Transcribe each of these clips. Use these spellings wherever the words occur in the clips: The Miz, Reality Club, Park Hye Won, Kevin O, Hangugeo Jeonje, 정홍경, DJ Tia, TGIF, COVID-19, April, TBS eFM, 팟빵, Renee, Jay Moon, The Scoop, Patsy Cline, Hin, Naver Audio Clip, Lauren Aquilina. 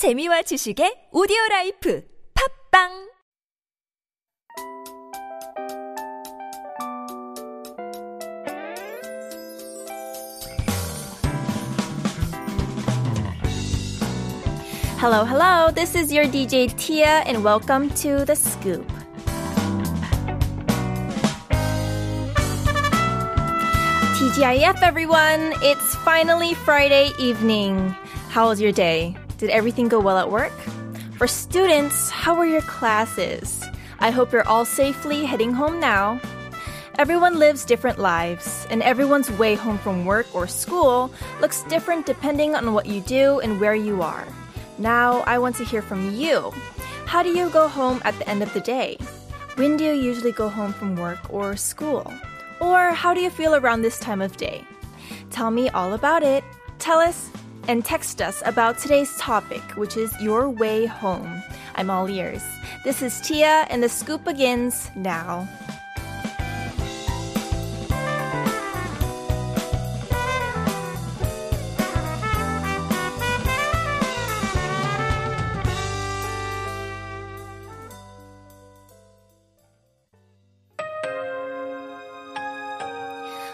재미와 지식의 오디오라이프 팟빵 Hello, hello. This is your DJ Tia, and welcome to The Scoop. TGIF, everyone. It's finally Friday evening. How was your day? Did everything go well at work? For students, how were your classes? I hope you're all safely heading home now. Everyone lives different lives, and everyone's way home from work or school looks different depending on what you do and where you are. Now, I want to hear from you. How do you go home at the end of the day? When do you usually go home from work or school? Or how do you feel around this time of day? Tell me all about it. Tell us and text us about today's topic, which is your way home. I'm all ears. This is Tia, and The Scoop begins now.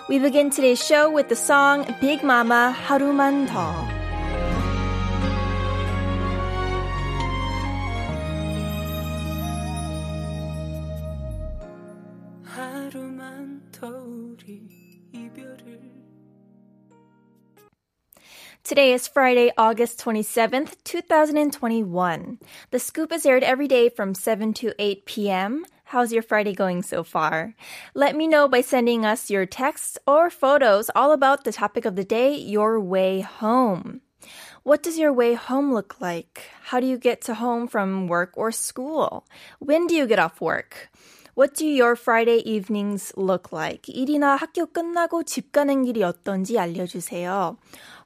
We begin today's show with the song Big Mama 하루만 더. 하루만 더 우리 이별을. Today is Friday, August 27th, 2021. The Scoop is aired every day from 7 to 8 p.m. How's your Friday going so far? Let me know by sending us your texts or photos all about the topic of the day, your way home. What does your way home look like? How do you get to home from work or school? When do you get off work? What do your Friday evenings look like? 일이나 학교 끝나고 집 가는 길이 어떤지 알려주세요.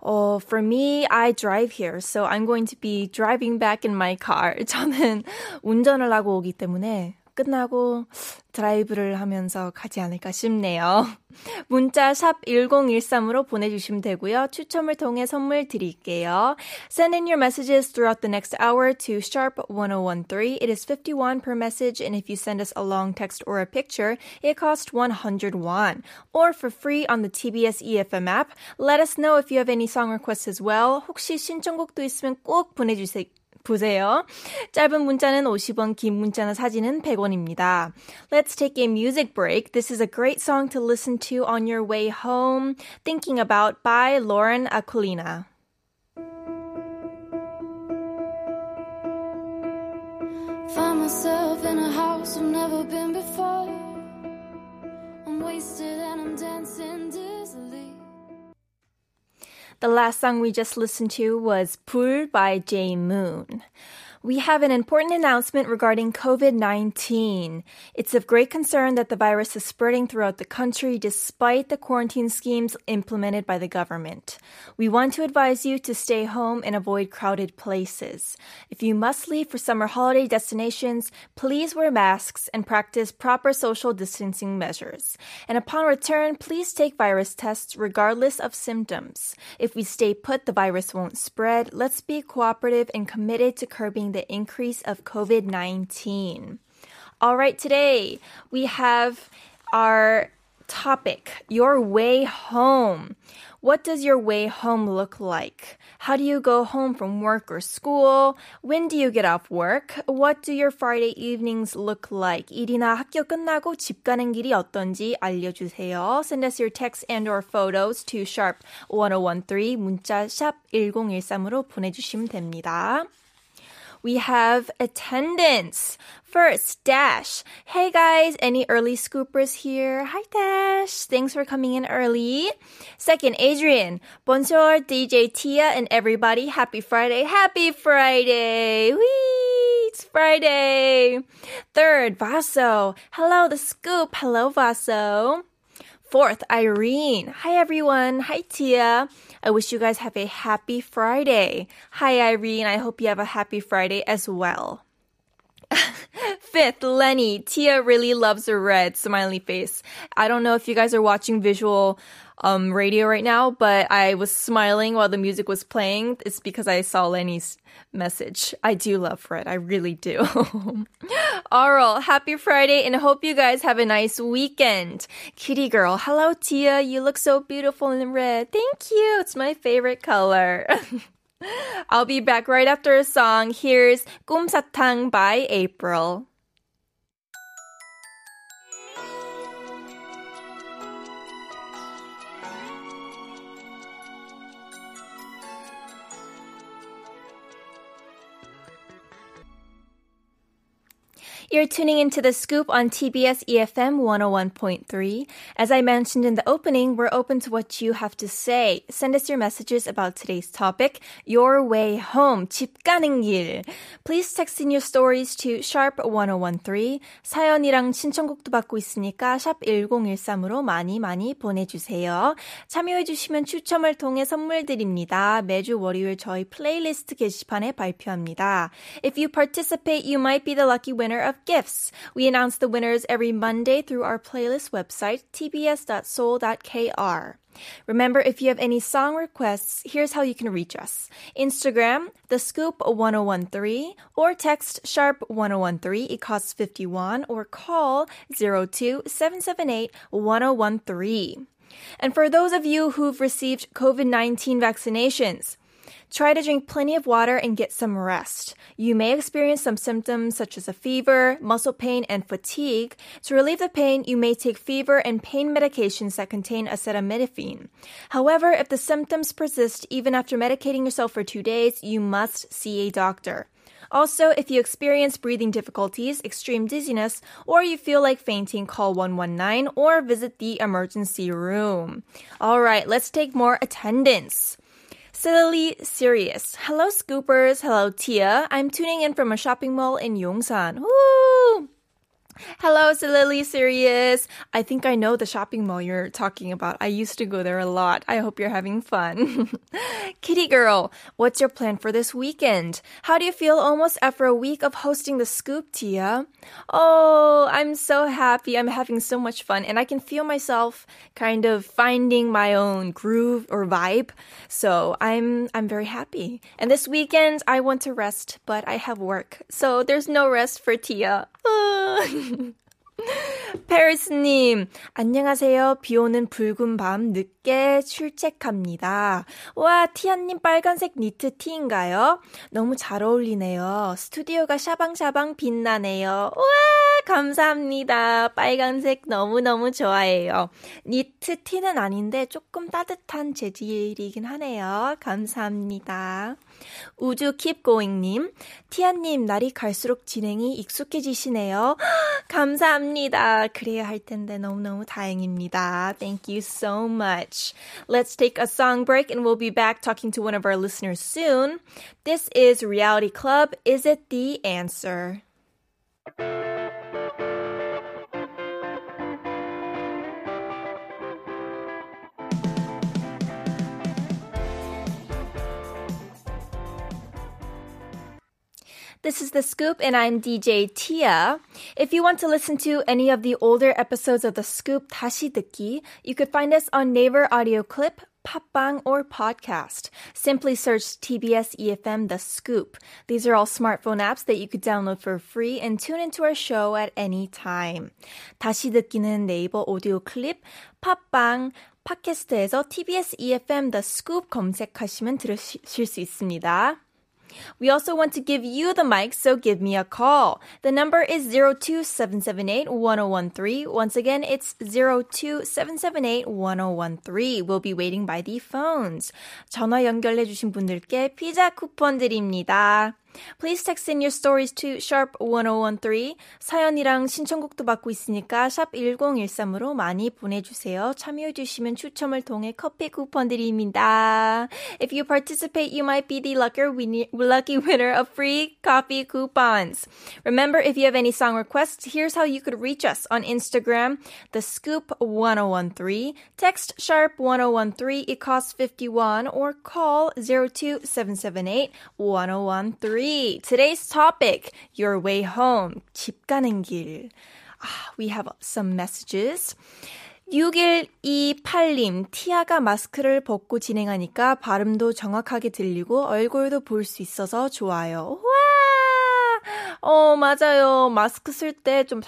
For me, I drive here, so I'm going to be driving back in my car. 저는 운전을 하고 오기 때문에 끝나고 드라이브를 하면서 가지 않을까 싶네요. 문자 샵 1013으로 보내주시면 되고요. 추첨을 통해 선물 드릴게요. Send in your messages throughout the next hour to #1013. It is 50 won per message, and if you send us a long text or a picture, it costs 100 won. Or for free on the TBS eFM app. Let us know if you have any song requests as well. 혹시 신청곡도 있으면 꼭 보내주세요. 짧은 문자는 50원, 긴 문자나 사진은 100원입니다. Let's take a music break. This is a great song to listen to on your way home. Thinking About by Lauren Aquilina. Find myself in a house I've never been before. I'm wasted and I'm dancing dizzily. The last song we just listened to was Pool by Jay Moon. We have an important announcement regarding COVID-19. It's of great concern that the virus is spreading throughout the country despite the quarantine schemes implemented by the government. We want to advise you to stay home and avoid crowded places. If you must leave for summer holiday destinations, please wear masks and practice proper social distancing measures. And upon return, please take virus tests regardless of symptoms. If we stay put, the virus won't spread. Let's be cooperative and committed to curbing the increase of COVID-19. All right, today we have our topic, your way home. What does your way home look like? How do you go home from work or school? When do you get off work? What do your Friday evenings look like? 일이나 학교 끝나고 집 가는 길이 어떤지 알려주세요. Send us your texts and or photos to #1013, 문자 샵 1013으로 보내주시면 됩니다. We have attendance. First, Dash. Hey guys, any early scoopers here? Hi Dash, thanks for coming in early. Second, Adrian. Bonjour, DJ Tia and everybody. Happy Friday. Happy Friday. Whee, it's Friday. Third, Vaso. Hello, The Scoop. Hello, Vaso. Fourth, Irene. Hi, everyone. Hi, Tia. I wish you guys have a happy Friday. Hi, Irene. I hope you have a happy Friday as well. Fifth, Lenny. Tia really loves her red smiley face. I don't know if you guys are watching visual radio right now, but I was smiling while the music was playing. It's because I saw Lenny's message. I do love Fred. I really do. Alright, happy Friday and hope you guys have a nice weekend. Kitty girl, hello Tia. You look so beautiful in red. Thank you. It's my favorite color. I'll be back right after a song. Here's 꼼사탕 by April. You're tuning into The Scoop on TBS eFM 101.3. As I mentioned in the opening, we're open to what you have to say. Send us your messages about today's topic, your way home, 집 가는 길. Please text in your stories to #1013. 사연이랑 신청곡도 받고 있으니까 #1013으로 많이 보내주세요. 참여해주시면 추첨을 통해 선물 드립니다. 매주 월요일 저희 플레이리스트 게시판에 발표합니다. If you participate, you might be the lucky winner of gifts. We announce the winners every Monday through our playlist website, tbs.soul.kr. Remember, if you have any song requests, here's how you can reach us. Instagram, thescoop1013, or text #1013, it costs 51, or call 02-778-1013. And for those of you who've received COVID-19 vaccinations, try to drink plenty of water and get some rest. You may experience some symptoms such as a fever, muscle pain, and fatigue. To relieve the pain, you may take fever and pain medications that contain acetaminophen. However, if the symptoms persist even after medicating yourself for 2 days, you must see a doctor. Also, if you experience breathing difficulties, extreme dizziness, or you feel like fainting, call 119 or visit the emergency room. All right, let's take more attendance. Silly Serious. Hello, Scoopers. Hello, Tia. I'm tuning in from a shopping mall in Yongsan. Woo! Hello, Silly Serious. I think I know the shopping mall you're talking about. I used to go there a lot. I hope you're having fun. Kitty girl, what's your plan for this weekend? How do you feel almost after a week of hosting The Scoop, Tia? Oh, I'm so happy. I'm having so much fun, and I can feel myself kind of finding my own groove or vibe. So I'm very happy. And this weekend, I want to rest, but I have work. So there's no rest for Tia. 페리스님, 안녕하세요. 비 오는 붉은 밤 늦게 출첵합니다. 와, 티아님 빨간색 니트 티인가요? 너무 잘 어울리네요. 스튜디오가 샤방샤방 빛나네요. 와, 감사합니다. 빨간색 너무너무 좋아해요. 니트 티는 아닌데 조금 따뜻한 재질이긴 하네요. 감사합니다. 우주 킵고잉님, 티아님 날이 갈수록 진행이 익숙해지시네요. 감사합니다. 그래야 할 텐데 너무너무 다행입니다. Thank you so much. Let's take a song break and we'll be back talking to one of our listeners soon. This is Reality Club. Is it the answer? This is The Scoop, and I'm DJ Tia. If you want to listen to any of the older episodes of The Scoop 다시 듣기, you could find us on Naver Audio Clip, 팟빵, or podcast. Simply search TBS eFM The Scoop. These are all smartphone apps that you could download for free and tune into our show at any time. 다시 듣기는 네이버 오디오 클립, 팟빵, 팟캐스트에서 TBS eFM The Scoop 검색하시면 들으실 수 있습니다. We also want to give you the mic, so give me a call. The number is 02-778-1013. Once again, it's 02-778-1013. We'll be waiting by the phones. 전화 연결해주신 분들께 피자 쿠폰 드립니다. Please text in your stories to #1013. 사연이랑 신청곡도 받고 있으니까 #1013으로 많이 보내주세요. 참여해주시면 추첨을 통해 커피 쿠폰 드립니다. If you participate, you might be the lucky winner of free coffee coupons. Remember, if you have any song requests, here's how you could reach us on Instagram, thescoop1013. Text #1013, it costs 51, or call 02-778-1013. Today's topic, your way home, 집 가는 길. We have some messages. 6128님, 티아가 마스크를 벗고 진행하니까 발음도 정확하게 들리고 얼굴도 볼 수 있어서 좋아요. 와! 맞아요. 마스크 쓸 때 좀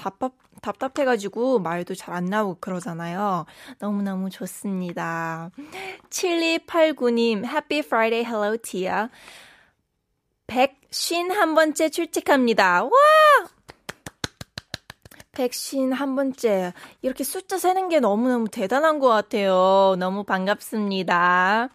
답답해가지고 말도 잘 안 나오고 그러잖아요. 너무너무 좋습니다. 7289님, Happy Friday, hello, Tia. 151번째 출첵합니다. 와! 151번째. 이렇게 숫자 세는 게 너무너무 대단한 것 같아요. 너무 반갑습니다.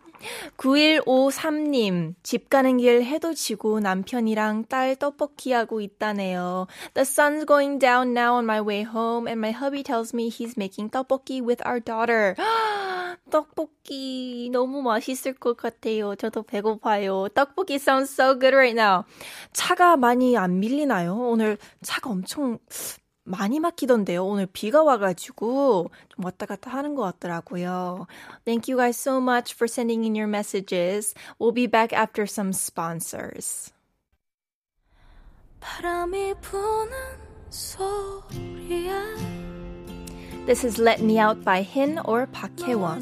9153님, 집 가는 길 해도 지고 남편이랑 딸 떡볶이 하고 있다네요. The sun's going down now on my way home and my hubby tells me he's making 떡볶이 with our daughter. 떡볶이 너무 맛있을 것 같아요. 저도 배고파요. 떡볶이 sounds so good right now. 차가 많이 안 밀리나요? 오늘 차가 엄청 많이 막히던데요. 오늘 비가 와가지고 좀 왔다 갔다 하는 것 같더라고요. Thank you guys so much for sending in your messages. We'll be back after some sponsors. 바람이 부는 소리에 This is Let Me Out by Hin or Park Hye Won.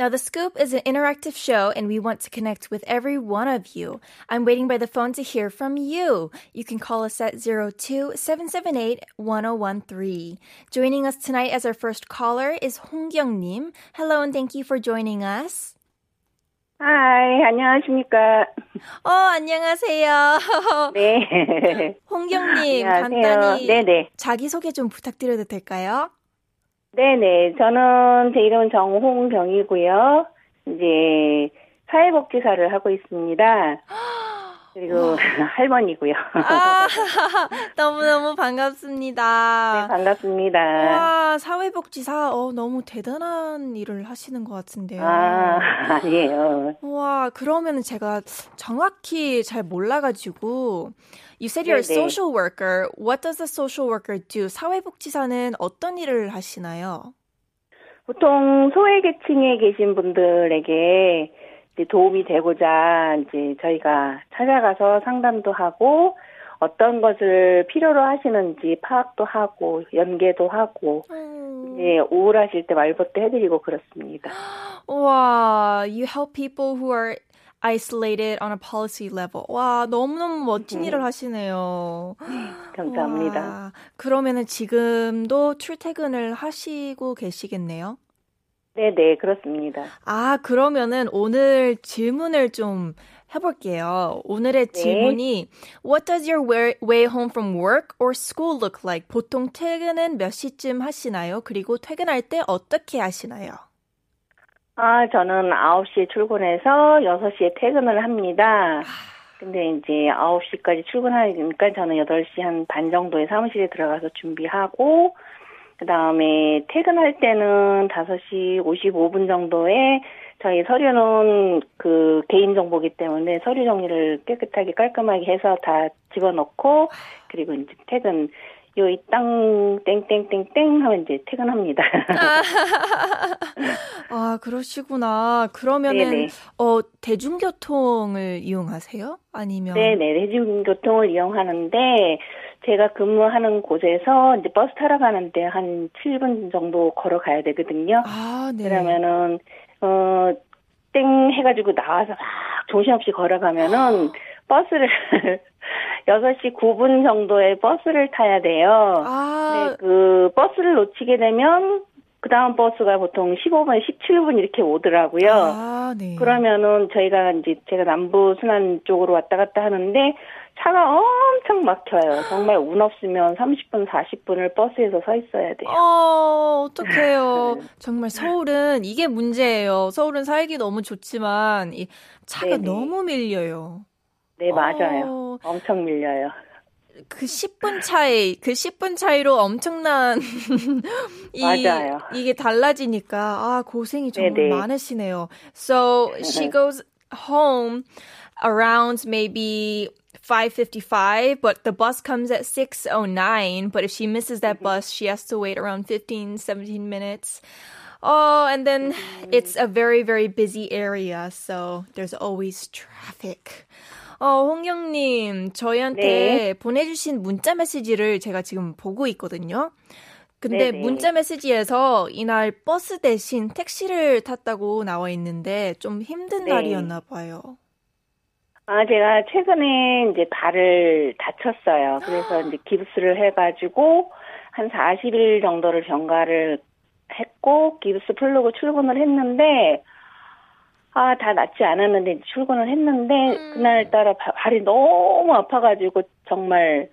Now, The Scoop is an interactive show, and we want to connect with every one of you. I'm waiting by the phone to hear from you. You can call us at 02-778-1013. Joining us tonight as our first caller is 홍경님. Hello, and thank you for joining us. Hi, 안녕하십니까. 안녕하세요. 네. 홍경님, 안녕하세요. 간단히 네네. 자기소개 좀 부탁드려도 될까요? 네네. 저는 제 이름은 정홍경이고요. 이제 사회복지사를 하고 있습니다. 그리고 할머니고요. 너무너무 반갑습니다. 네, 반갑습니다. 와, 사회복지사. 너무 대단한 일을 하시는 것 같은데요. 아니에요. 와, 그러면 제가 정확히 잘 몰라가지고. You said you're 네네. a social worker. What does a social worker do? 사회복지사는 어떤 일을 하시나요? 보통 소외계층에 계신 분들에게 도움이 되고자 이제 저희가 찾아가서 상담도 하고 어떤 것을 필요로 하시는지 파악도 하고 연계도 하고 이제 우울하실 때 말벗도 해드리고 그렇습니다. 와, you help people who are isolated on a policy level. 와, 너무너무 멋진 일을 하시네요. 감사합니다. 와, 그러면은 지금도 출퇴근을 하시고 계시겠네요? 네네, 그렇습니다. 그러면은 오늘 질문을 좀 해볼게요. 오늘의 네. 질문이 What does your way home from work or school look like? 보통 퇴근은 몇 시쯤 하시나요? 그리고 퇴근할 때 어떻게 하시나요? 저는 9시에 출근해서 6시에 퇴근을 합니다. 근데 이제 9시까지 출근하니까 저는 8시 한 반 정도에 사무실에 들어가서 준비하고 그 다음에 퇴근할 때는 5시 55분 정도에 저희 서류는 그 개인정보기 때문에 서류 정리를 깨끗하게 깔끔하게 해서 다 집어넣고 그리고 이제 퇴근. 요이 땅 땡땡땡땡 하면 이제 퇴근합니다. 그러시구나. 그러면은 네네. 대중교통을 이용하세요? 아니면 네네, 대중교통을 이용하는데 제가 근무하는 곳에서 이제 버스 타러 가는데 한 7분 정도 걸어가야 되거든요. 네. 그러면은 땡 해가지고 나와서 막 정신없이 걸어가면은 버스를 6시 9분 정도에 버스를 타야 돼요. 네, 그 버스를 놓치게 되면 그 다음 버스가 보통 15분, 17분 이렇게 오더라고요. 아, 네. 그러면은 저희가 이제 제가 남부순환 쪽으로 왔다 갔다 하는데 차가 엄청 막혀요. 정말 운 없으면 30분, 40분을 버스에서 서 있어야 돼요. 어떡해요. 정말 서울은 이게 문제예요. 서울은 살기 너무 좋지만 이 차가 네네. 너무 밀려요. 네, 맞아요. 엄청 밀려요. 그 10분 차이, 그 10분 차이로 엄청난 맞아요. 이게 달라지니까 아, 고생이 정말 네네. 많으시네요. So she goes home around maybe 5:55, but the bus comes at 6:09. But if she misses that bus, she has to wait around 15, 17 minutes. Oh, and then it's a very, very busy area, so there's always traffic. 홍경님, 저희한테 네. 보내주신 문자 메시지를 제가 지금 보고 있거든요. 근데 네네. 문자 메시지에서 이날 버스 대신 택시를 탔다고 나와 있는데 좀 힘든 네. 날이었나 봐요. 아, 제가 최근에 이제 발을 다쳤어요. 그래서 이제 깁스를 해가지고 한 40일 정도를 병가를 했고, 깁스 풀르고 출근을 했는데, 아, 다 낫지 않았는데 출근을 했는데, 그날따라 발이 너무 아파가지고 정말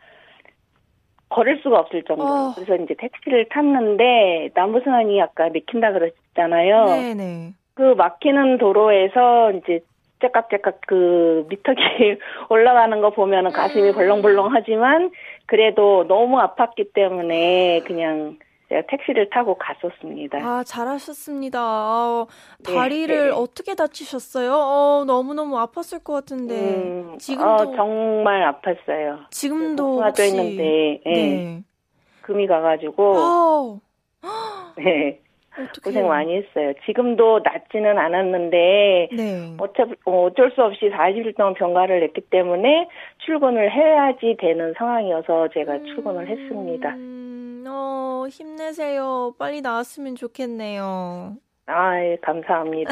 걸을 수가 없을 정도로. 그래서 이제 택시를 탔는데, 남부순환이 아까 막힌다 그랬잖아요. 네네. 그 막히는 도로에서 이제 째깍째깍 그 미터기 올라가는 거 보면은 가슴이 벌렁벌렁하지만 그래도 너무 아팠기 때문에 그냥 제가 택시를 타고 갔었습니다. 아, 잘하셨습니다. 다리를 네. 어떻게 다치셨어요? 너무너무 아팠을 것 같은데. 지금도 정말 아팠어요. 지금도 혹시 했는데, 네. 네. 금이 가가지고. 네. 어떡해요. 고생 많이 했어요. 지금도 낫지는 않았는데 네. 어차피 어쩔 수 없이 40일 동안 병가를 냈기 때문에 출근을 해야지 되는 상황이어서 제가 출근을 했습니다. 힘내세요. 빨리 나았으면 좋겠네요. 아, 예, 감사합니다.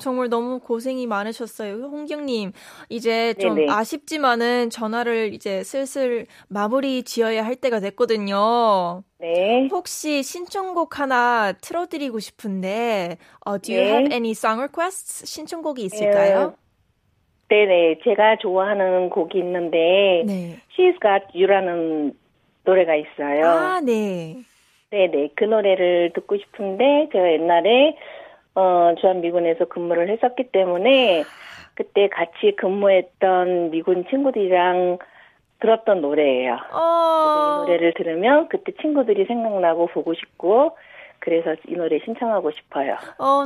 정말 너무 고생이 많으셨어요. 홍경님, 이제 좀 네네. 아쉽지만은 전화를 이제 슬슬 마무리 지어야 할 때가 됐거든요. 네. 혹시 신청곡 하나 틀어드리고 싶은데, do you 네. have any song requests? 신청곡이 있을까요? 네네. 제가 좋아하는 곡이 있는데, 네. She's Got You라는 노래가 있어요. 아, 네. 네네, 그 노래를 듣고 싶은데 제가 옛날에 주한미군에서 근무를 했었기 때문에 그때 같이 근무했던 미군 친구들이랑 들었던 노래예요. 그래서 이 노래를 들으면 그때 친구들이 생각나고 보고 싶고 그래서 이 노래 신청하고 싶어요.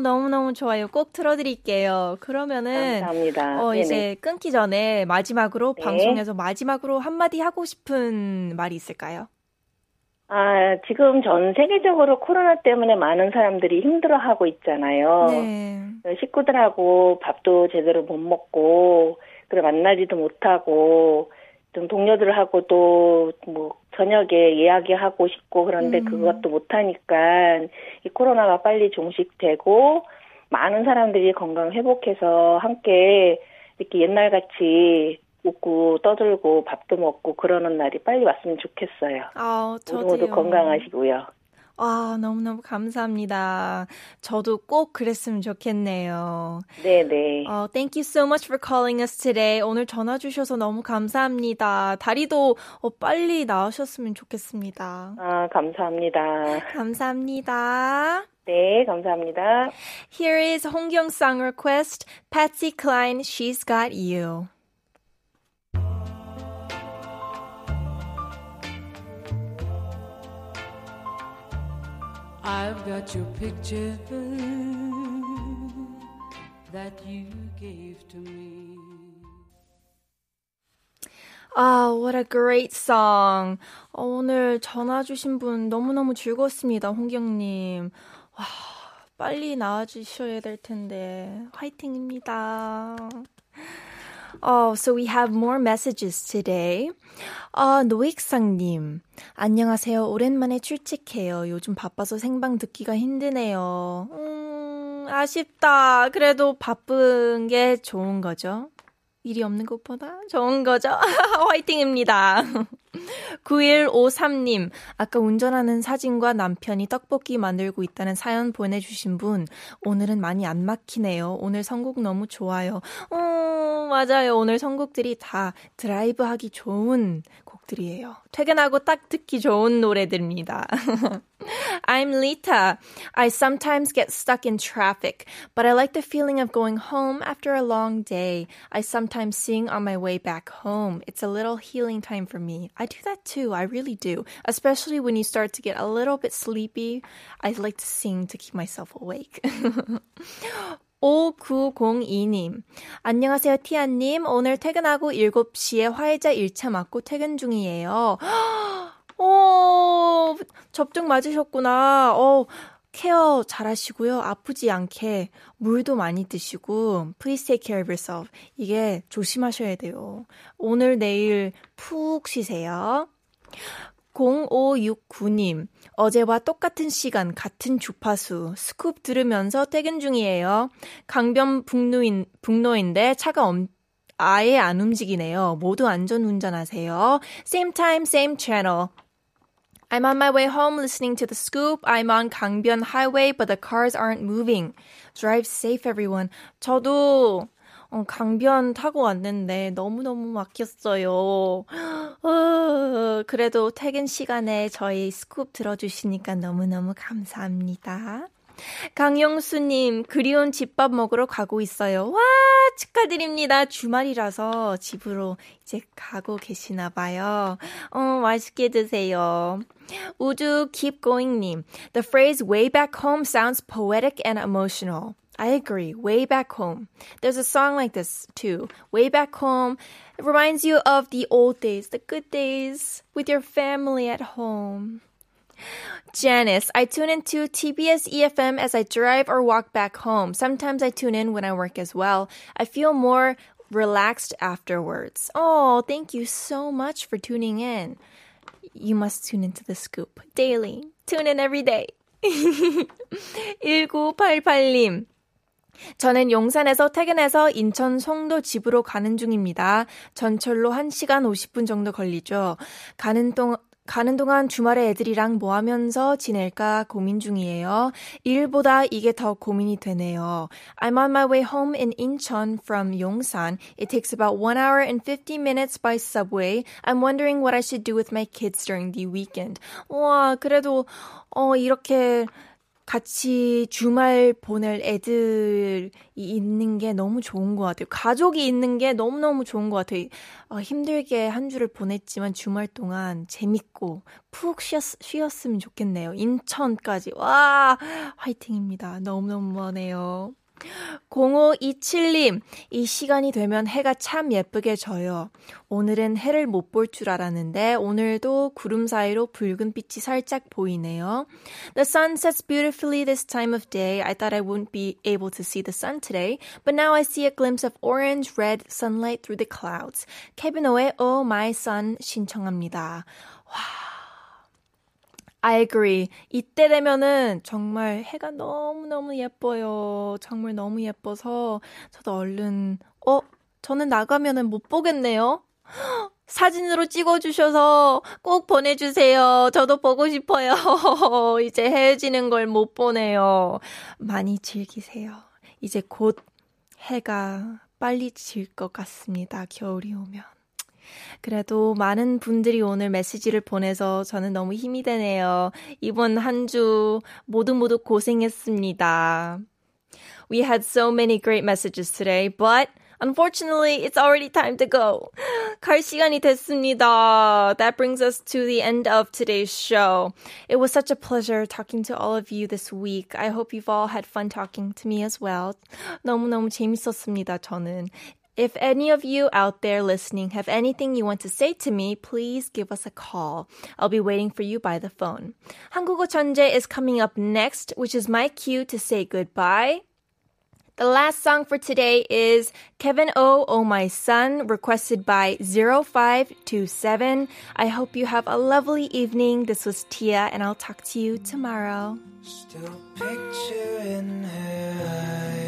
너무너무 좋아요. 꼭 틀어드릴게요. 그러면은 감사합니다. 이제 끊기 전에 마지막으로 네. 방송에서 마지막으로 한마디 하고 싶은 말이 있을까요? 아, 지금 전 세계적으로 코로나 때문에 많은 사람들이 힘들어하고 있잖아요. 네. 식구들하고 밥도 제대로 못 먹고, 그리고 만나지도 못하고, 좀 동료들하고도 뭐 저녁에 이야기하고 싶고 그런데 그것도 못하니까 이 코로나가 빨리 종식되고 많은 사람들이 건강 회복해서 함께 이렇게 옛날같이 웃고 떠들고 밥도 먹고 그러는 날이 빨리 왔으면 좋겠어요. 저도요. 모두 건강하시고요. 아, 너무너무 감사합니다. 저도 꼭 그랬으면 좋겠네요. 네네. Thank you so much for calling us today. 오늘 전화 주셔서 너무 감사합니다. 다리도 빨리 나으셨으면 좋겠습니다. 아, 감사합니다. 감사합니다. 네, 감사합니다. Here is 홍경 Song Request, Patsy Cline, She's Got You. I've got your picture that you gave to me. Oh, what a great song. 오늘 전화 주신 분 너무너무 즐거웠습니다, 홍경님. 와, 빨리 나와주셔야 될 텐데. 화이팅입니다. So we have more messages today. 노익상님, 안녕하세요. 오랜만에 출첵해요. 요즘 바빠서 생방 듣기가 힘드네요. 아쉽다. 그래도 바쁜 게 좋은 거죠. 일이 없는 것보다 좋은 거죠. 화이팅입니다. 9153님, 아까 운전하는 사진과 남편이 떡볶이 만들고 있다는 사연 보내주신 분, 오늘은 많이 안 막히네요. 오늘 선곡 너무 좋아요. 맞아요. 오늘 선곡들이 다 드라이브하기 좋은 곡들이에요. 퇴근하고 딱 듣기 좋은 노래들입니다. I'm Lita. I sometimes get stuck in traffic, but I like the feeling of going home after a long day. I sometimes sing on my way back home. It's a little healing time for me. I do that too. I really do. Especially when you start to get a little bit sleepy. I like to sing to keep myself awake. 5902님, 안녕하세요, 티아님. 오늘 퇴근하고 7시에 화이자 1차 맞고 퇴근 중이에요. 오, 접종 맞으셨구나. 케어 잘하시고요. 아프지 않게 물도 많이 드시고 Please take care of yourself. 이게 조심하셔야 돼요. 오늘 내일 푹 쉬세요. 0569님, 어제와 똑같은 시간 같은 주파수 스쿱 들으면서 퇴근 중이에요. 강변북로인데 차가 아예 안 움직이네요. 모두 안전운전하세요. Same time, same channel. I'm on my way home listening to The Scoop. I'm on 강변 highway, but the cars aren't moving. Drive safe, everyone. 저도 강변 타고 왔는데 너무너무 막혔어요. 그래도 퇴근 시간에 저희 스쿱 들어주시니까 너무너무 감사합니다. 강용수님, 그리운 집밥 먹으러 가고 있어요. 와, 축하드립니다. 주말이라서 집으로 이제 가고 계시나봐요. 맛있게 드세요. 우주 keep going님, The phrase way back home sounds poetic and emotional. I agree. Way back home. There's a song like this too. Way back home. It reminds you of the old days, the good days with your family at home. Janice, I tune into TBS eFM as I drive or walk back home. Sometimes I tune in when I work as well. I feel more relaxed afterwards. Oh, thank you so much for tuning in. You must tune into The Scoop daily. Tune in every day. 1988님, 저는 용산에서 퇴근해서 인천 송도 집으로 가는 중입니다. 전철로 1시간 50분 정도 걸리죠. 가는 동안 주말에 애들이랑 뭐 하면서 지낼까 고민 중이에요. 일보다 이게 더 고민이 되네요. I'm on my way home in Incheon from Yongsan. It takes about 1 hour and 50 minutes by subway. I'm wondering what I should do with my kids during the weekend. 와, 그래도 이렇게 같이 주말 보낼 애들이 있는 게 너무 좋은 것 같아요. 가족이 있는 게 너무너무 좋은 것 같아요. 힘들게 한 주를 보냈지만 주말 동안 재밌고 푹 쉬었으면 좋겠네요. 인천까지. 와, 화이팅입니다. 너무너무 머네요. 0527님, 이 시간이 되면 해가 참 예쁘게 져요. 오늘은 해를 못 볼 줄 알았는데 오늘도 구름 사이로 붉은 빛이 살짝 보이네요. The sun sets beautifully this time of day. I thought I wouldn't be able to see the sun today, but now I see a glimpse of orange-red sunlight through the clouds. Kevin O의 Oh My Sun 신청합니다. 와, I agree. 이때 되면은 정말 해가 너무너무 예뻐요. 정말 너무 예뻐서 저도 얼른 저는 나가면은 못 보겠네요. 사진으로 찍어주셔서 꼭 보내주세요. 저도 보고 싶어요. 이제 해 지는 걸 못 보네요. 많이 즐기세요. 이제 곧 해가 빨리 질 것 같습니다. 겨울이 오면. 그래도 많은 분들이 오늘 메시지를 보내서 저는 너무 힘이 되네요. 이번 한 주 모두 고생했습니다. We had so many great messages today, but unfortunately, it's already time to go. 갈 시간이 됐습니다. That brings us to the end of today's show. It was such a pleasure talking to all of you this week. I hope you've all had fun talking to me as well. 너무너무 재밌었습니다, 저는. If any of you out there listening have anything you want to say to me, please give us a call. I'll be waiting for you by the phone. Hangugeo Jeonje is coming up next, which is my cue to say goodbye. The last song for today is Kevin O, Oh My Sun, requested by 0527. I hope you have a lovely evening. This was Tia, and I'll talk to you tomorrow. Still picturing her.